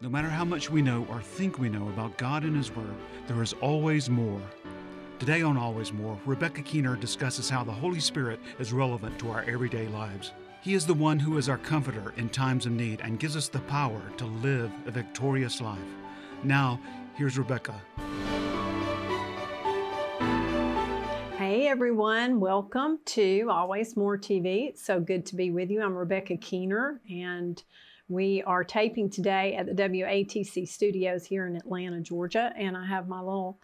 No matter how much we know or think we know about God and His Word, there is always more. Today on Always More, Rebecca Keener discusses how the Holy Spirit is relevant to our everyday lives. He is the one who is our comforter in times of need and gives us the power to live a victorious life. Now, here's Rebecca. Hey everyone, welcome to Always More TV. It's so good to be with you. I'm Rebecca Keener, and we are taping today at the WATC studios here in Atlanta, Georgia, and I have my little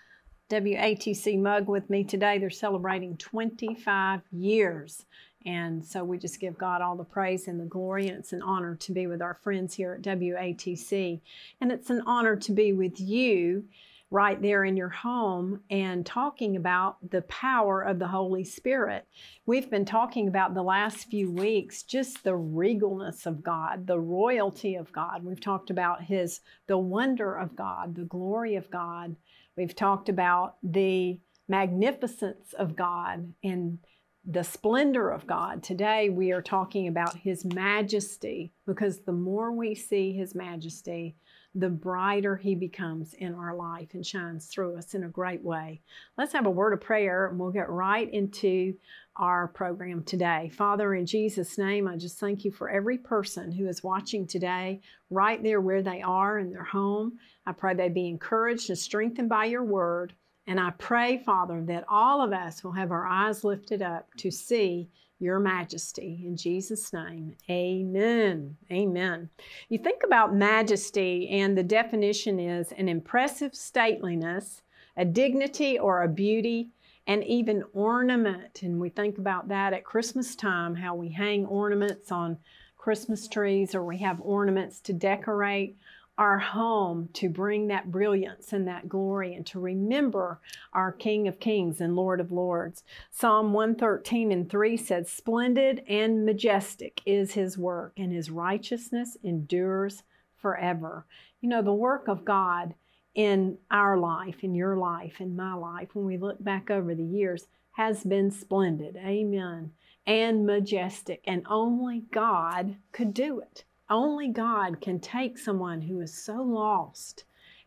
WATC mug with me today. They're celebrating 25 years, and so we just give God all the praise and the glory, and it's an honor to be with our friends here at WATC, and it's an honor to be with you right there in your home and talking about the power of the Holy Spirit. We've been talking about the last few weeks, just the regalness of God, the royalty of God. We've talked about the wonder of God, the glory of God. We've talked about the magnificence of God and the splendor of God. Today we are talking about His majesty, because the more we see His majesty, the brighter He becomes in our life and shines through us in a great way. Let's have a word of prayer, and we'll get right into our program today. Father, in Jesus' name, I just thank You for every person who is watching today, right there where they are in their home. I pray they be encouraged and strengthened by Your Word. And I pray, Father, that all of us will have our eyes lifted up to see Your majesty. In Jesus' name, amen. Amen. You think about majesty, and the definition is an impressive stateliness, a dignity or a beauty, and even ornament. And we think about that at Christmas time, how we hang ornaments on Christmas trees, or we have ornaments to decorate our home to bring that brilliance and that glory, and to remember our King of Kings and Lord of Lords. Psalm 113:3 says, "Splendid and majestic is His work, and His righteousness endures forever." You know, the work of God in our life, in your life, in my life, when we look back over the years, has been splendid. Amen. And majestic. And only God could do it. Only God can take someone who is so lost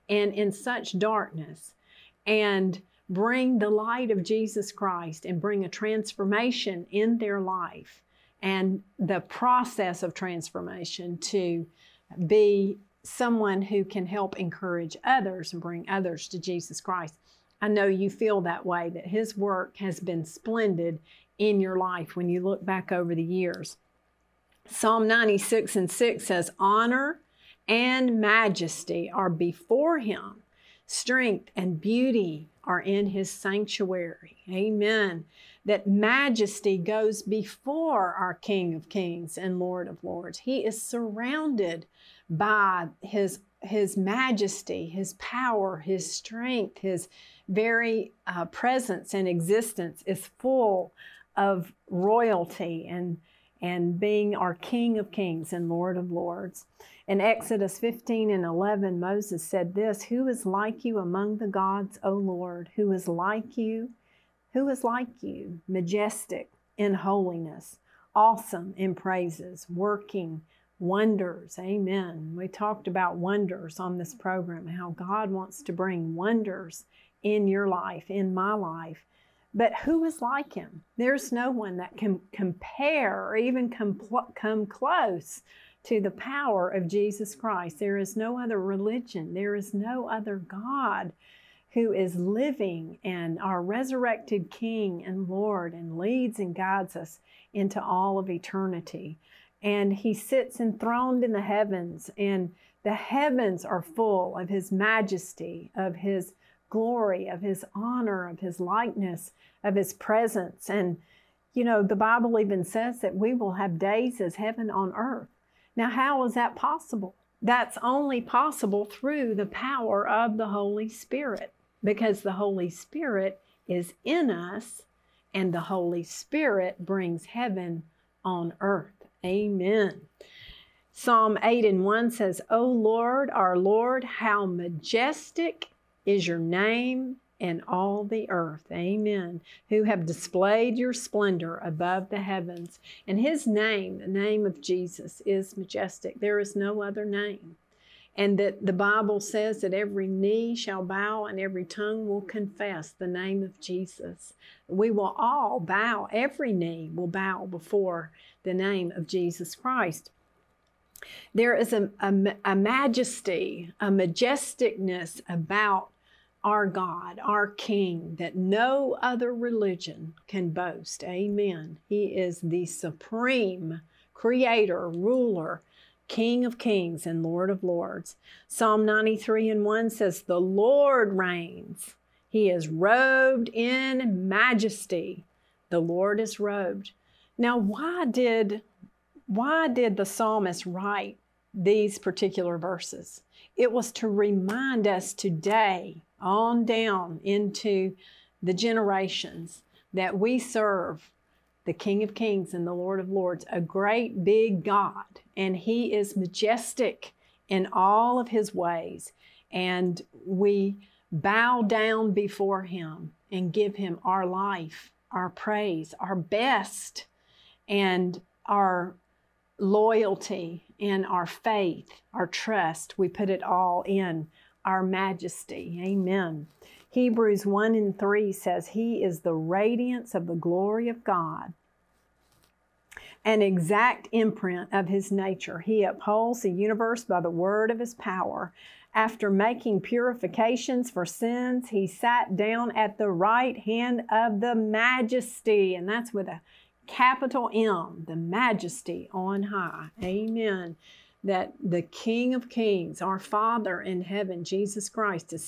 and in such darkness and bring the light of Jesus Christ and bring a transformation in their life, and the process of transformation to be someone who can help encourage others and bring others to Jesus Christ. I know you feel that way, that His work has been splendid in your life when you look back over the years. Psalm 96:6 says, "Honor and majesty are before Him. Strength and beauty are in His sanctuary." Amen. That majesty goes before our King of Kings and Lord of Lords. He is surrounded by His majesty, His power, His strength. His very presence and existence is full of royalty and being our King of Kings and Lord of Lords. In Exodus 15:11, Moses said this, "Who is like You among the gods, O Lord? Who is like You? Who is like You? Majestic in holiness, awesome in praises, working wonders." Amen. We talked about wonders on this program, how God wants to bring wonders in your life, in my life. But who is like Him? There's no one that can compare or even come close to the power of Jesus Christ. There is no other religion. There is no other God who is living and our resurrected King and Lord, and leads and guides us into all of eternity. And He sits enthroned in the heavens, and the heavens are full of His majesty, of His glory, of His honor, of His likeness, of His presence. And, you know, the Bible even says that we will have days as heaven on earth. Now, how is that possible? That's only possible through the power of the Holy Spirit, because the Holy Spirit is in us, and the Holy Spirit brings heaven on earth. Amen. Psalm 8:1 says, "O Lord, our Lord, how majestic is Your name in all the earth." Amen. "Who have displayed Your splendor above the heavens." And His name, the name of Jesus, is majestic. There is no other name. And that the Bible says that every knee shall bow and every tongue will confess the name of Jesus. We will all bow, every knee will bow before the name of Jesus Christ. There is a majesty, a majesticness about our God, our King, that no other religion can boast. Amen. He is the supreme creator, ruler, King of kings and Lord of lords. Psalm 93:1 says, "The Lord reigns. He is robed in majesty. The Lord is robed." Now, why did the psalmist write these particular verses? It was to remind us today, on down into the generations, that we serve the King of kings and the Lord of lords, a great big God, and He is majestic in all of His ways. And we bow down before Him and give Him our life, our praise, our best, and our loyalty, and our faith, our trust. We put it all in our majesty. Amen. Hebrews 1:3 says, "He is the radiance of the glory of God, an exact imprint of His nature. He upholds the universe by the word of His power. After making purifications for sins, He sat down at the right hand of the majesty." And that's with a capital M, the majesty on high. Amen. That the King of kings, our Father in heaven, Jesus Christ, is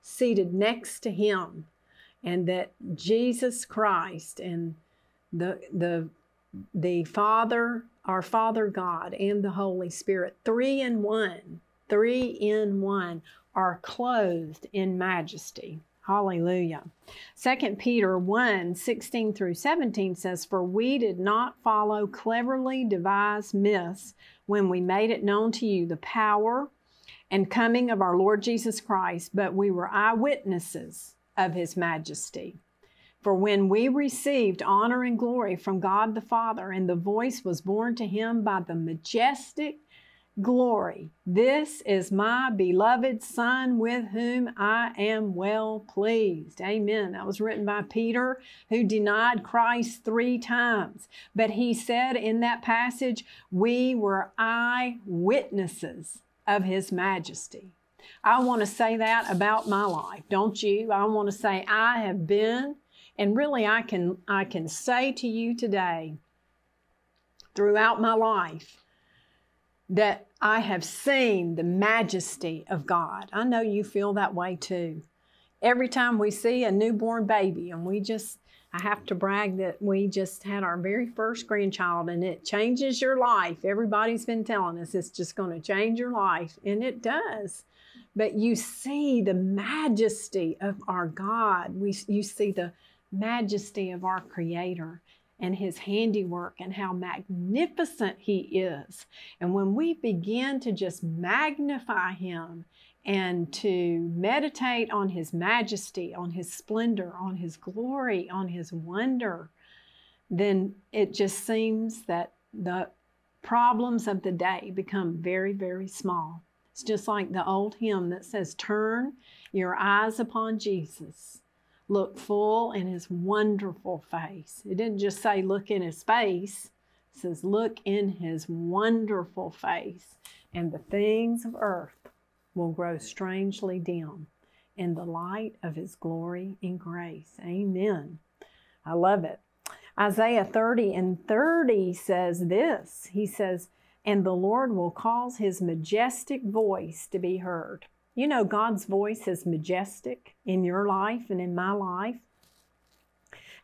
seated next to Him, and that Jesus Christ and the Father, our Father God, and the Holy Spirit, three in one, are clothed in majesty. Hallelujah. 2 Peter 1:16-17 says, "For we did not follow cleverly devised myths when we made it known to you the power and coming of our Lord Jesus Christ, but we were eyewitnesses of His majesty. For when we received honor and glory from God the Father, and the voice was borne to Him by the majestic glory, 'This is my beloved Son, with whom I am well pleased.'" Amen. That was written by Peter, who denied Christ 3 times. But he said in that passage, we were eyewitnesses of His majesty. I want to say that about my life, don't you? I want to say I have been, and really I can say to you today, throughout my life, that I have seen the majesty of God. I know you feel that way too. Every time we see a newborn baby, and I have to brag that we just had our very first grandchild, and it changes your life. Everybody's been telling us it's just going to change your life, and it does. But you see the majesty of our God. You see the majesty of our Creator and His handiwork and how magnificent He is. And when we begin to just magnify Him and to meditate on His majesty, on His splendor, on His glory, on His wonder, then it just seems that the problems of the day become very, very small. It's just like the old hymn that says, "Turn your eyes upon Jesus. Look full in His wonderful face." It didn't just say look in His face. It says look in His wonderful face, and the things of earth will grow strangely dim in the light of His glory and grace. Amen. I love it. Isaiah 30:30 says this. He says, "And the Lord will cause His majestic voice to be heard." You know, God's voice is majestic in your life and in my life.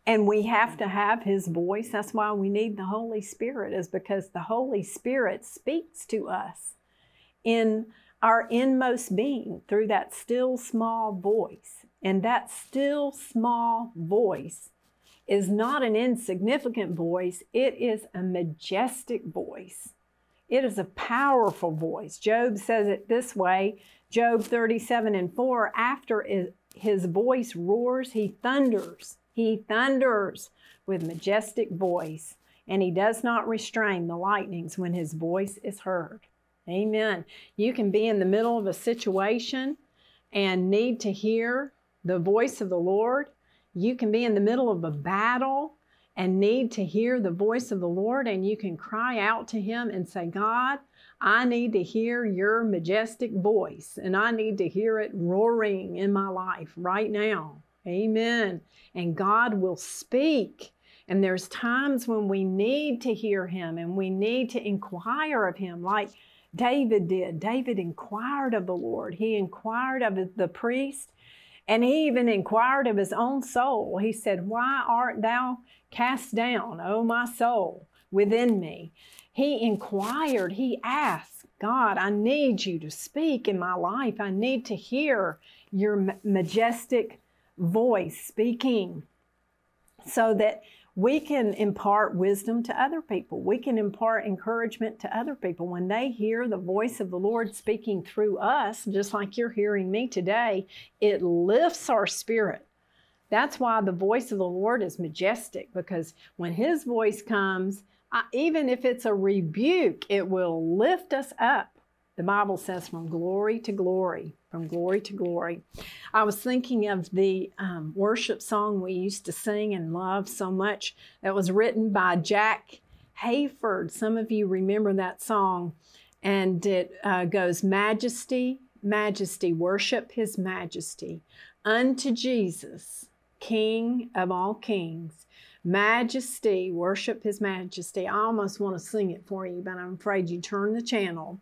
And we have to have His voice. That's why we need the Holy Spirit, is because the Holy Spirit speaks to us in our inmost being through that still small voice. And that still small voice is not an insignificant voice. It is a majestic voice. It is a powerful voice. Job says it this way, Job 37:4, "After His voice roars, He thunders. He thunders with majestic voice, and He does not restrain the lightnings when His voice is heard." Amen. You can be in the middle of a situation and need to hear the voice of the Lord. You can be in the middle of a battle and need to hear the voice of the Lord, and you can cry out to Him and say, God, I need to hear your majestic voice, and I need to hear it roaring in my life right now. Amen. And God will speak. And there's times when we need to hear Him and we need to inquire of Him like David did. David inquired of the Lord. He inquired of the priest, and he even inquired of his own soul. He said, why art thou cast down, O my soul, within me? He inquired, he asked, God, I need you to speak in my life. I need to hear your majestic voice speaking, so that we can impart wisdom to other people. We can impart encouragement to other people. When they hear the voice of the Lord speaking through us, just like you're hearing me today, it lifts our spirit. That's why the voice of the Lord is majestic, because when His voice comes, even if it's a rebuke, it will lift us up. The Bible says from glory to glory, from glory to glory. I was thinking of the worship song we used to sing and love so much that was written by Jack Hayford. Some of you remember that song, and it goes, Majesty, Majesty, worship His Majesty. Unto Jesus, King of all kings. Majesty, worship His Majesty. I almost want to sing it for you, but I'm afraid you turn the channel.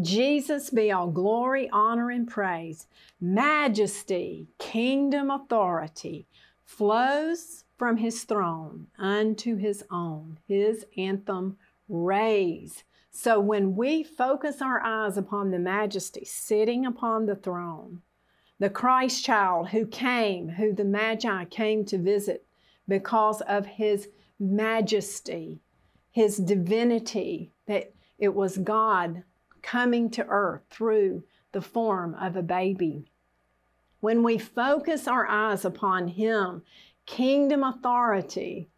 Jesus be all glory, honor, and praise. Majesty, kingdom authority, flows from His throne unto His own. His anthem raise. So when we focus our eyes upon the majesty sitting upon the throne, the Christ child who came, who the Magi came to visit because of His majesty, His divinity, that it was God coming to earth through the form of a baby. When we focus our eyes upon Him, kingdom authority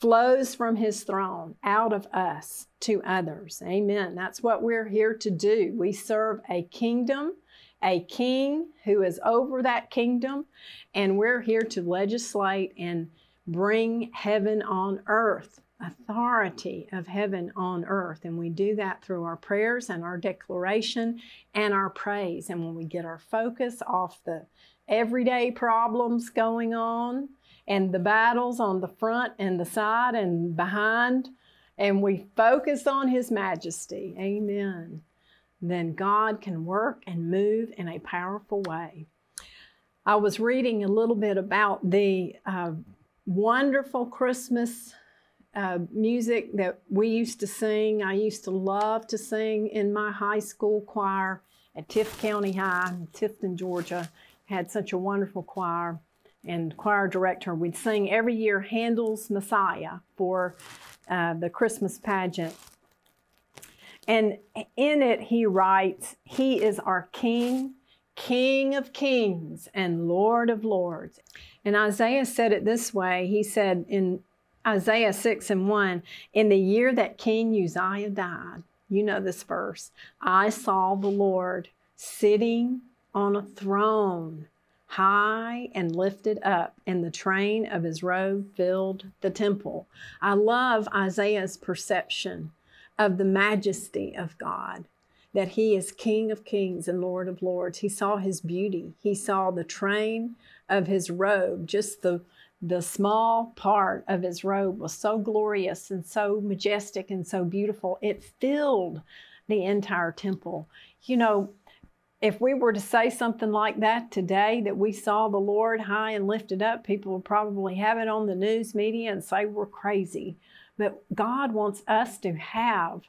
flows from His throne out of us to others. Amen. That's what we're here to do. We serve a kingdom, a king who is over that kingdom, and we're here to legislate and bring heaven on earth. Authority of heaven on earth. And we do that through our prayers and our declaration and our praise. And when we get our focus off the everyday problems going on and the battles on the front and the side and behind, and we focus on His majesty, amen, then God can work and move in a powerful way. I was reading a little bit about the wonderful Christmas music that we used to sing. I used to love to sing in my high school choir at Tift County High in Tifton, Georgia. Had such a wonderful choir and choir director. We'd sing every year Handel's Messiah for the Christmas pageant. And in it he writes, He is our King, King of kings and Lord of lords. And Isaiah said it this way. He said in Isaiah 6:1, in the year that King Uzziah died, you know this verse, I saw the Lord sitting on a throne, high and lifted up, and the train of His robe filled the temple. I love Isaiah's perception of the majesty of God, that He is King of kings and Lord of lords. He saw His beauty. He saw the train of His robe, just the small part of His robe was so glorious and so majestic and so beautiful. It filled the entire temple. You know, if we were to say something like that today, that we saw the Lord high and lifted up, people would probably have it on the news media and say we're crazy. But God wants us to have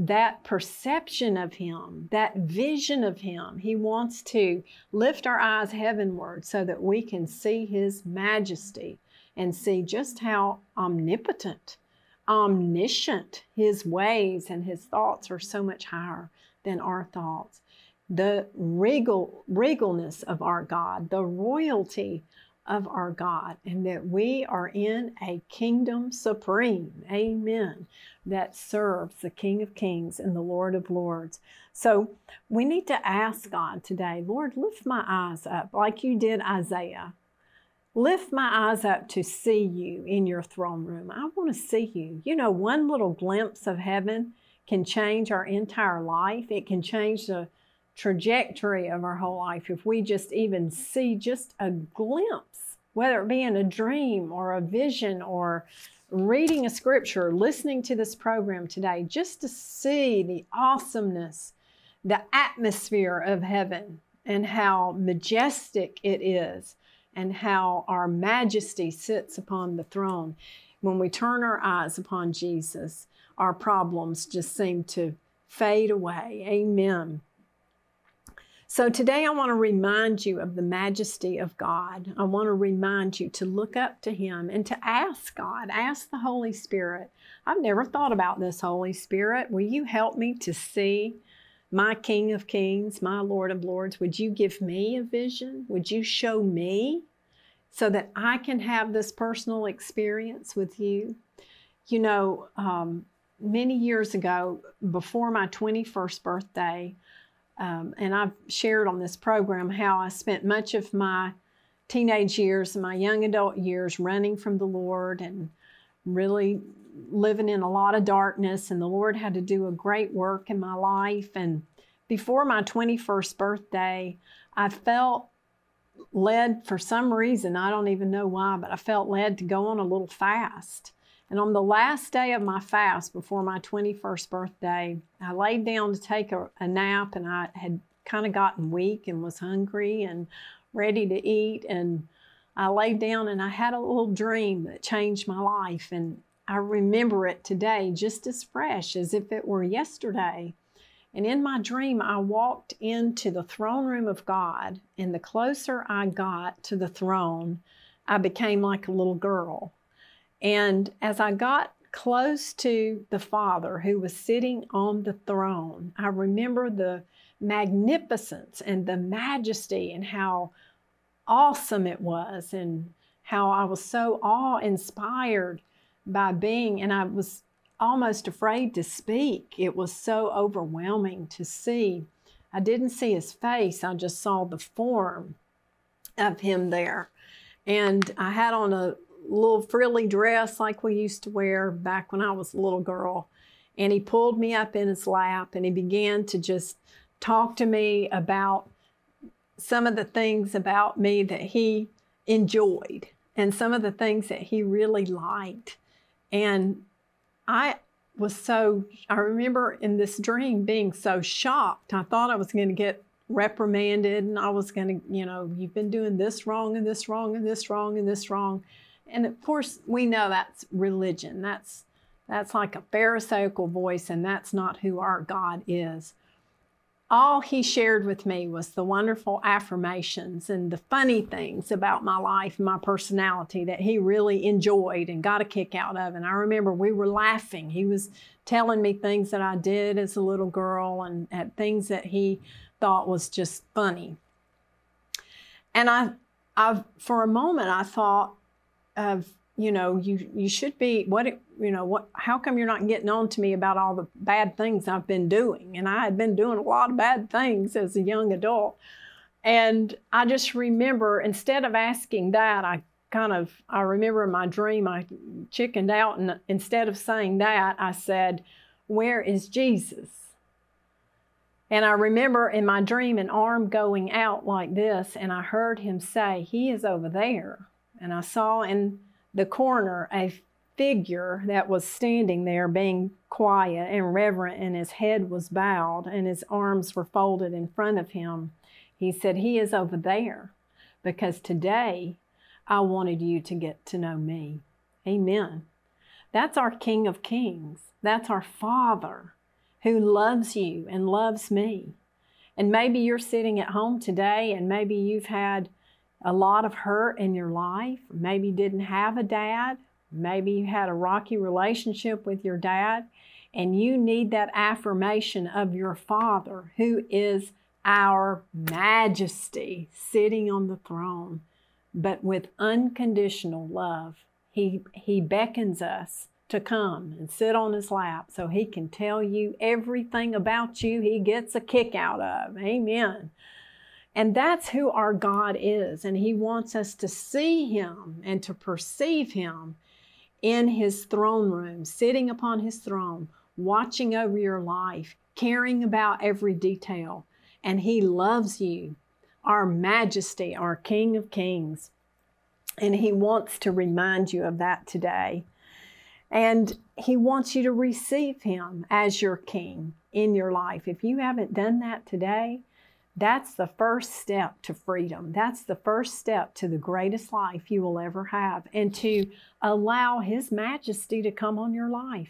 that perception of Him, that vision of Him. He wants to lift our eyes heavenward so that we can see His majesty and see just how omnipotent, omniscient His ways and His thoughts are so much higher than our thoughts. The regalness of our God, the royalty of our God, and that we are in a kingdom supreme, amen, that serves the King of Kings and the Lord of Lords. So we need to ask God today, Lord, lift my eyes up like you did Isaiah. Lift my eyes up to see you in your throne room. I want to see you. You know, one little glimpse of heaven can change our entire life. It can change the trajectory of our whole life if we just even see just a glimpse, whether it be in a dream or a vision or reading a scripture, listening to this program today, just to see the awesomeness, the atmosphere of heaven and how majestic it is and how our majesty sits upon the throne. When we turn our eyes upon Jesus, our problems just seem to fade away. Amen. So today I want to remind you of the majesty of God. I want to remind you to look up to Him and to ask God, ask the Holy Spirit. I've never thought about this, Holy Spirit. Will you help me to see my King of Kings, my Lord of Lords? Would you give me a vision? Would you show me so that I can have this personal experience with you? You know, many years ago, before my 21st birthday, and I've shared on this program how I spent much of my teenage years and my young adult years running from the Lord and really living in a lot of darkness. And the Lord had to do a great work in my life. And before my 21st birthday, I felt led for some reason. I don't even know why, but I felt led to go on a little fast. And on the last day of my fast before my 21st birthday, I laid down to take a nap, and I had kind of gotten weak and was hungry and ready to eat. And I laid down and I had a little dream that changed my life. And I remember it today just as fresh as if it were yesterday. And in my dream, I walked into the throne room of God. And the closer I got to the throne, I became like a little girl. And as I got close to the Father who was sitting on the throne, I remember the magnificence and the majesty and how awesome it was and how I was so awe-inspired by being, and I was almost afraid to speak. It was so overwhelming to see. I didn't see His face. I just saw the form of Him there. And I had on a little frilly dress like we used to wear back when I was a little girl. And He pulled me up in His lap and He began to just talk to me about some of the things about me that He enjoyed and some of the things that He really liked. And I remember in this dream being so shocked. I thought I was going to get reprimanded and I was going to, you've been doing this wrong and this wrong and this wrong and this wrong. And of course, we know that's religion. That's like a Pharisaical voice, and that's not who our God is. All He shared with me was the wonderful affirmations and the funny things about my life and my personality that He really enjoyed and got a kick out of. And I remember we were laughing. He was telling me things that I did as a little girl and at things that He thought was just funny. And I for a moment, I thought, you should be, how come you're not getting on to me about all the bad things I've been doing? And I had been doing a lot of bad things as a young adult. And I just remember, instead of asking that, I remember in my dream, I chickened out. And instead of saying that, I said, where is Jesus? And I remember in my dream, an arm going out like this, and I heard Him say, He is over there. And I saw in the corner a figure that was standing there being quiet and reverent, and his head was bowed and his arms were folded in front of him. He said, He is over there because today I wanted you to get to know me. Amen. That's our King of Kings. That's our Father who loves you and loves me. And maybe you're sitting at home today and maybe you've had a lot of hurt in your life. Maybe you didn't have a dad. Maybe you had a rocky relationship with your dad, and you need that affirmation of your Father, who is our majesty, sitting on the throne. but with unconditional love. He beckons us to come and sit on his lap so he can tell you everything about you he gets a kick out of. Amen. And that's who our God is. And he wants us to see him and to perceive him in his throne room, sitting upon his throne, watching over your life, caring about every detail. And he loves you, our majesty, our King of Kings. And he wants to remind you of that today. And he wants you to receive him as your king in your life. If you haven't done that today, that's the first step to freedom. That's the first step to the greatest life you will ever have, and to allow his majesty to come on your life.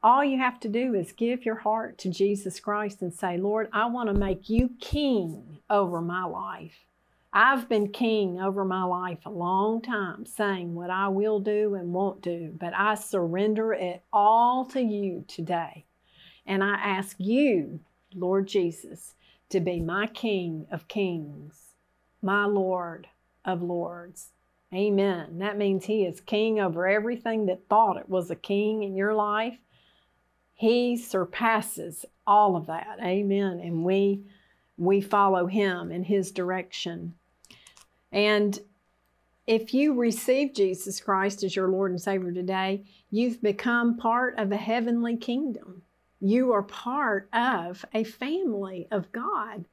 All you have to do is give your heart to Jesus Christ and say, Lord, I want to make you king over my life. I've been king over my life a long time, saying what I will do and won't do, but I surrender it all to you today. And I ask you, Lord Jesus, to be my King of Kings, my Lord of Lords. Amen. That means he is king over everything that thought it was a king in your life. He surpasses all of that. Amen. And we follow him in his direction. And if you receive Jesus Christ as your Lord and Savior today, you've become part of the heavenly kingdom. You are part of a family of God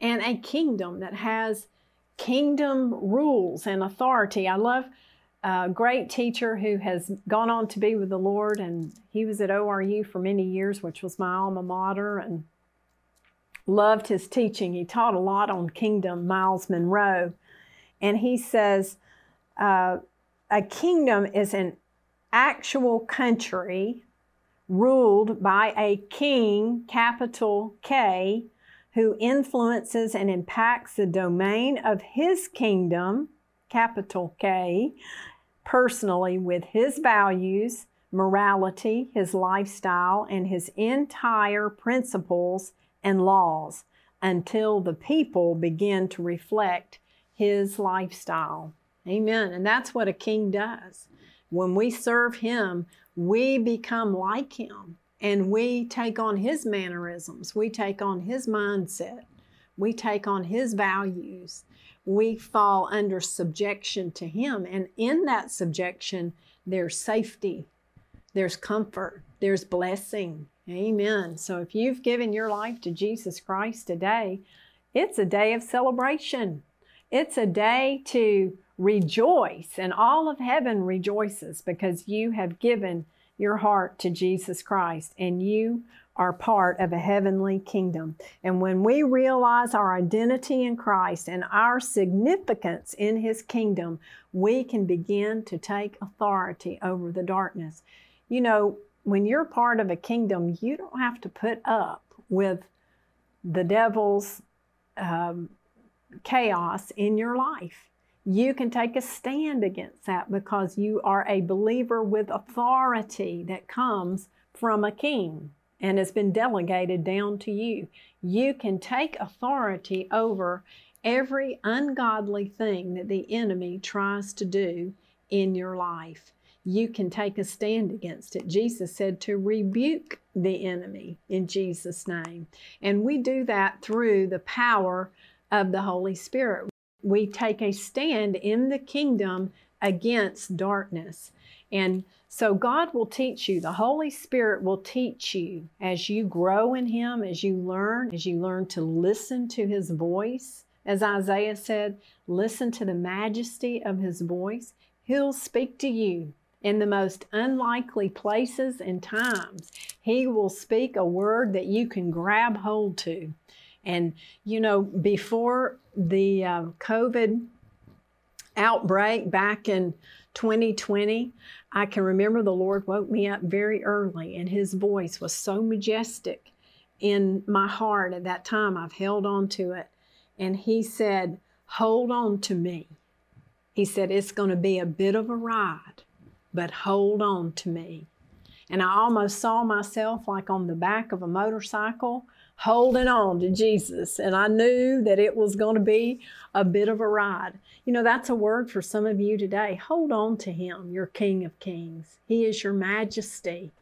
and a kingdom that has kingdom rules and authority. I love a great teacher who has gone on to be with the Lord, and he was at ORU for many years, which was my alma mater, and loved his teaching. He taught a lot on kingdom, Miles Monroe. And he says, a kingdom is an actual country ruled by a king, capital K, who influences and impacts the domain of his kingdom, capital K, personally with his values, morality, his lifestyle, and his entire principles and laws, until the people begin to reflect his lifestyle. Amen. And that's what a king does. When we serve him, we become like him, and we take on his mannerisms. We take on his mindset. We take on his values. We fall under subjection to him. And in that subjection, there's safety, there's comfort, there's blessing. Amen. So if you've given your life to Jesus Christ today, it's a day of celebration. It's a day to rejoice, and all of heaven rejoices because you have given your heart to Jesus Christ and you are part of a heavenly kingdom. And when we realize our identity in Christ and our significance in his kingdom, we can begin to take authority over the darkness. You know, when you're part of a kingdom, you don't have to put up with the devil's chaos in your life. You can take a stand against that because you are a believer with authority that comes from a king and has been delegated down to you. You can take authority over every ungodly thing that the enemy tries to do in your life. You can take a stand against it. Jesus said to rebuke the enemy in Jesus' name. And we do that through the power of the Holy Spirit. We take a stand in the kingdom against darkness. And so God will teach you. The Holy Spirit will teach you as you grow in him, as you learn to listen to his voice. As Isaiah said, listen to the majesty of his voice. He'll speak to you in the most unlikely places and times. He will speak a word that you can grab hold to. And, you know, before the COVID outbreak back in 2020, I can remember the Lord woke me up very early, and his voice was so majestic in my heart at that time. I've held on to it. And he said, hold on to me. He said, it's going to be a bit of a ride, but hold on to me. And I almost saw myself like on the back of a motorcycle holding on to Jesus. And I knew that it was going to be a bit of a ride. You know, that's a word for some of you today. Hold on to him, your King of Kings. He is your majesty.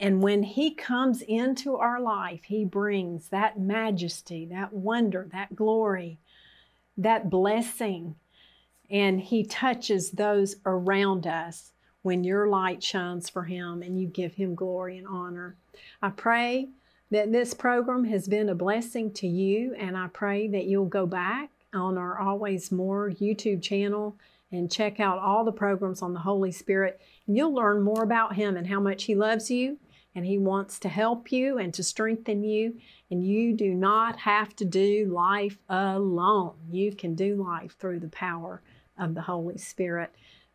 And when he comes into our life, he brings that majesty, that wonder, that glory, that blessing. And he touches those around us when your light shines for him and you give him glory and honor. I pray that this program has been a blessing to you, and I pray that you'll go back on our Always More YouTube channel and check out all the programs on the Holy Spirit. And you'll learn more about him and how much he loves you, and he wants to help you and to strengthen you. And you do not have to do life alone. You can do life through the power of the Holy Spirit.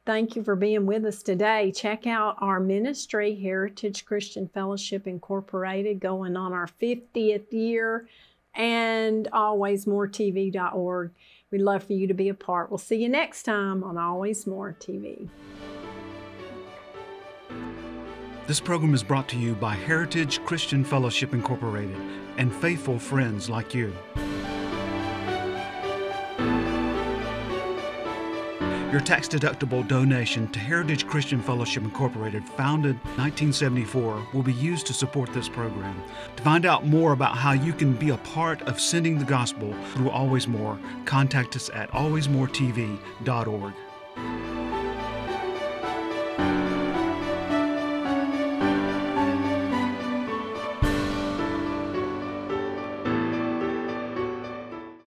Thank you for being with us today. Check out our ministry, Heritage Christian Fellowship Incorporated, going on our 50th year, and alwaysmoretv.org. We'd love for you to be a part. We'll see you next time on Always More TV. This program is brought to you by Heritage Christian Fellowship Incorporated and faithful friends like you. Your tax-deductible donation to Heritage Christian Fellowship Incorporated, founded 1974, will be used to support this program. To find out more about how you can be a part of sending the gospel through Always More, contact us at alwaysmoretv.org.